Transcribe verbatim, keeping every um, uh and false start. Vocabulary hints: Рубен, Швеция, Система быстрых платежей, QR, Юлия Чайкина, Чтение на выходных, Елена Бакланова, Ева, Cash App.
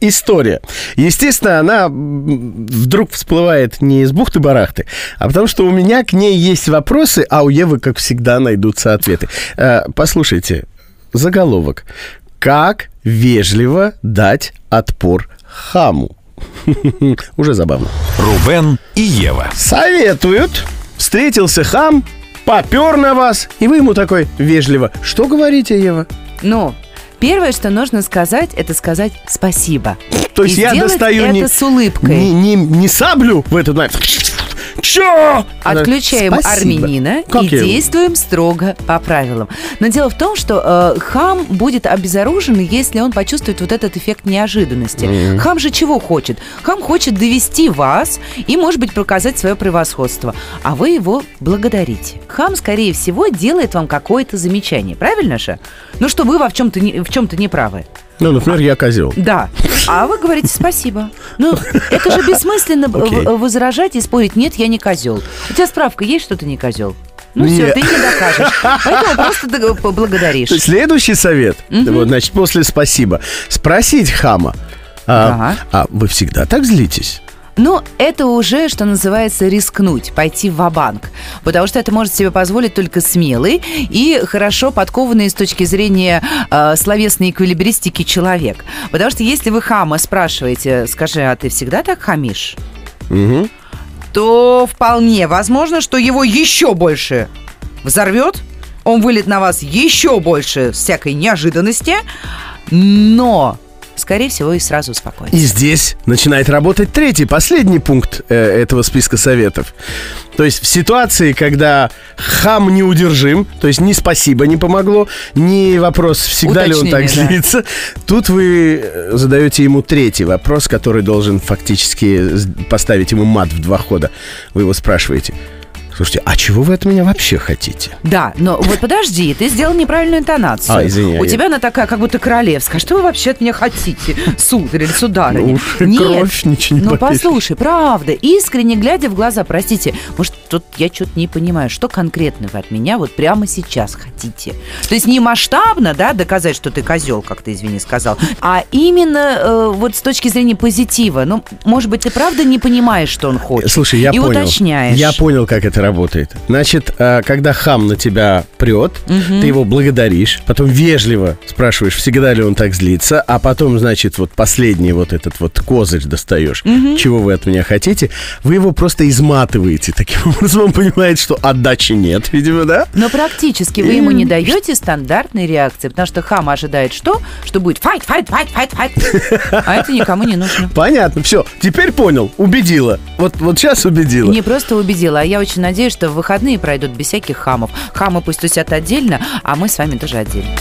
история. Естественно, она вдруг всплывает не из бухты-барахты, а потому что у меня к ней есть вопросы, а у Евы, как всегда, найдутся ответы. Послушайте, заголовок. Как вежливо дать отпор хаму? Уже забавно. Рубен и Ева советуют. Встретился хам, попер на вас, и вы ему такой вежливо: что говорите, Ева? Ну, первое, что нужно сказать, это сказать спасибо. То есть и я достаю это не, с улыбкой. Не, не, не саблю в этот момент. Чё? Отключаем спасибо. Армянина как и действуем его? Строго по правилам. Но дело в том, что э, хам будет обезоружен, если он почувствует вот этот эффект неожиданности. Mm-hmm. Хам же чего хочет? Хам хочет довести вас и, может быть, показать свое превосходство. А вы его благодарите. Хам, скорее всего, делает вам какое-то замечание. Правильно же? Ну, что вы во в чем-то не, в чем-то не правы. Ну, например, я козел. Да. А вы говорите спасибо. Ну, это же бессмысленно okay. возражать и спорить. Нет, я не козел. У тебя справка есть, что ты не козел? Ну Нет. все, ты не докажешь. Поэтому просто поблагодаришь. Следующий совет. Mm-hmm. Вот, значит, после спасибо. Спросить хама. А, ага. а вы всегда так злитесь? Ну, это уже, что называется, рискнуть, пойти ва-банк. Потому что это может себе позволить только смелый и хорошо подкованный с точки зрения э, словесной эквилибристики человек. Потому что если вы хама спрашиваете, скажи, а ты всегда так хамишь? Угу. То вполне возможно, что его еще больше взорвет. Он вылет на вас еще больше всякой неожиданности. Но... скорее всего, и сразу успокоится. И здесь начинает работать третий, последний пункт э, этого списка советов. То есть в ситуации, когда хам неудержим, то есть ни спасибо не помогло, ни вопрос, всегда ли он так злится, да. Тут вы задаете ему третий вопрос, который должен фактически поставить ему мат в два хода. Вы его спрашиваете: слушайте, а чего вы от меня вообще хотите? Да, но вот подожди, ты сделал неправильную интонацию. А, извини. У я... тебя она такая, как будто королевская. Что вы вообще от меня хотите, сударь или сударыня? Ну, нет, кровь, ничего не ну попишешь. Послушай, правда, искренне глядя в глаза, простите, может, тут я что-то не понимаю, что конкретно вы от меня вот прямо сейчас хотите? То есть не масштабно, да, доказать, что ты козел, как ты, извини, сказал, а именно э, вот с точки зрения позитива. Ну, может быть, ты правда не понимаешь, что он хочет? Слушай, я и понял. И уточняешь. Я понял, как это работает. работает. Значит, когда хам на тебя прет, угу. ты его благодаришь, потом вежливо спрашиваешь, всегда ли он так злится, а потом, значит, вот последний вот этот вот козырь достаешь, угу. чего вы от меня хотите, вы его просто изматываете. Таким образом он понимает, что отдачи нет, видимо, да? Но практически вы ему не даете стандартной реакции, потому что хам ожидает что? Что будет файт, файт, файт, файт, файт. А это никому не нужно. Понятно, все, теперь понял, убедила. Вот, вот сейчас убедила. Не просто убедила, а я очень надеюсь, надеюсь, что в выходные пройдут без всяких хамов. Хамы пусть тусят отдельно, а мы с вами тоже отдельно.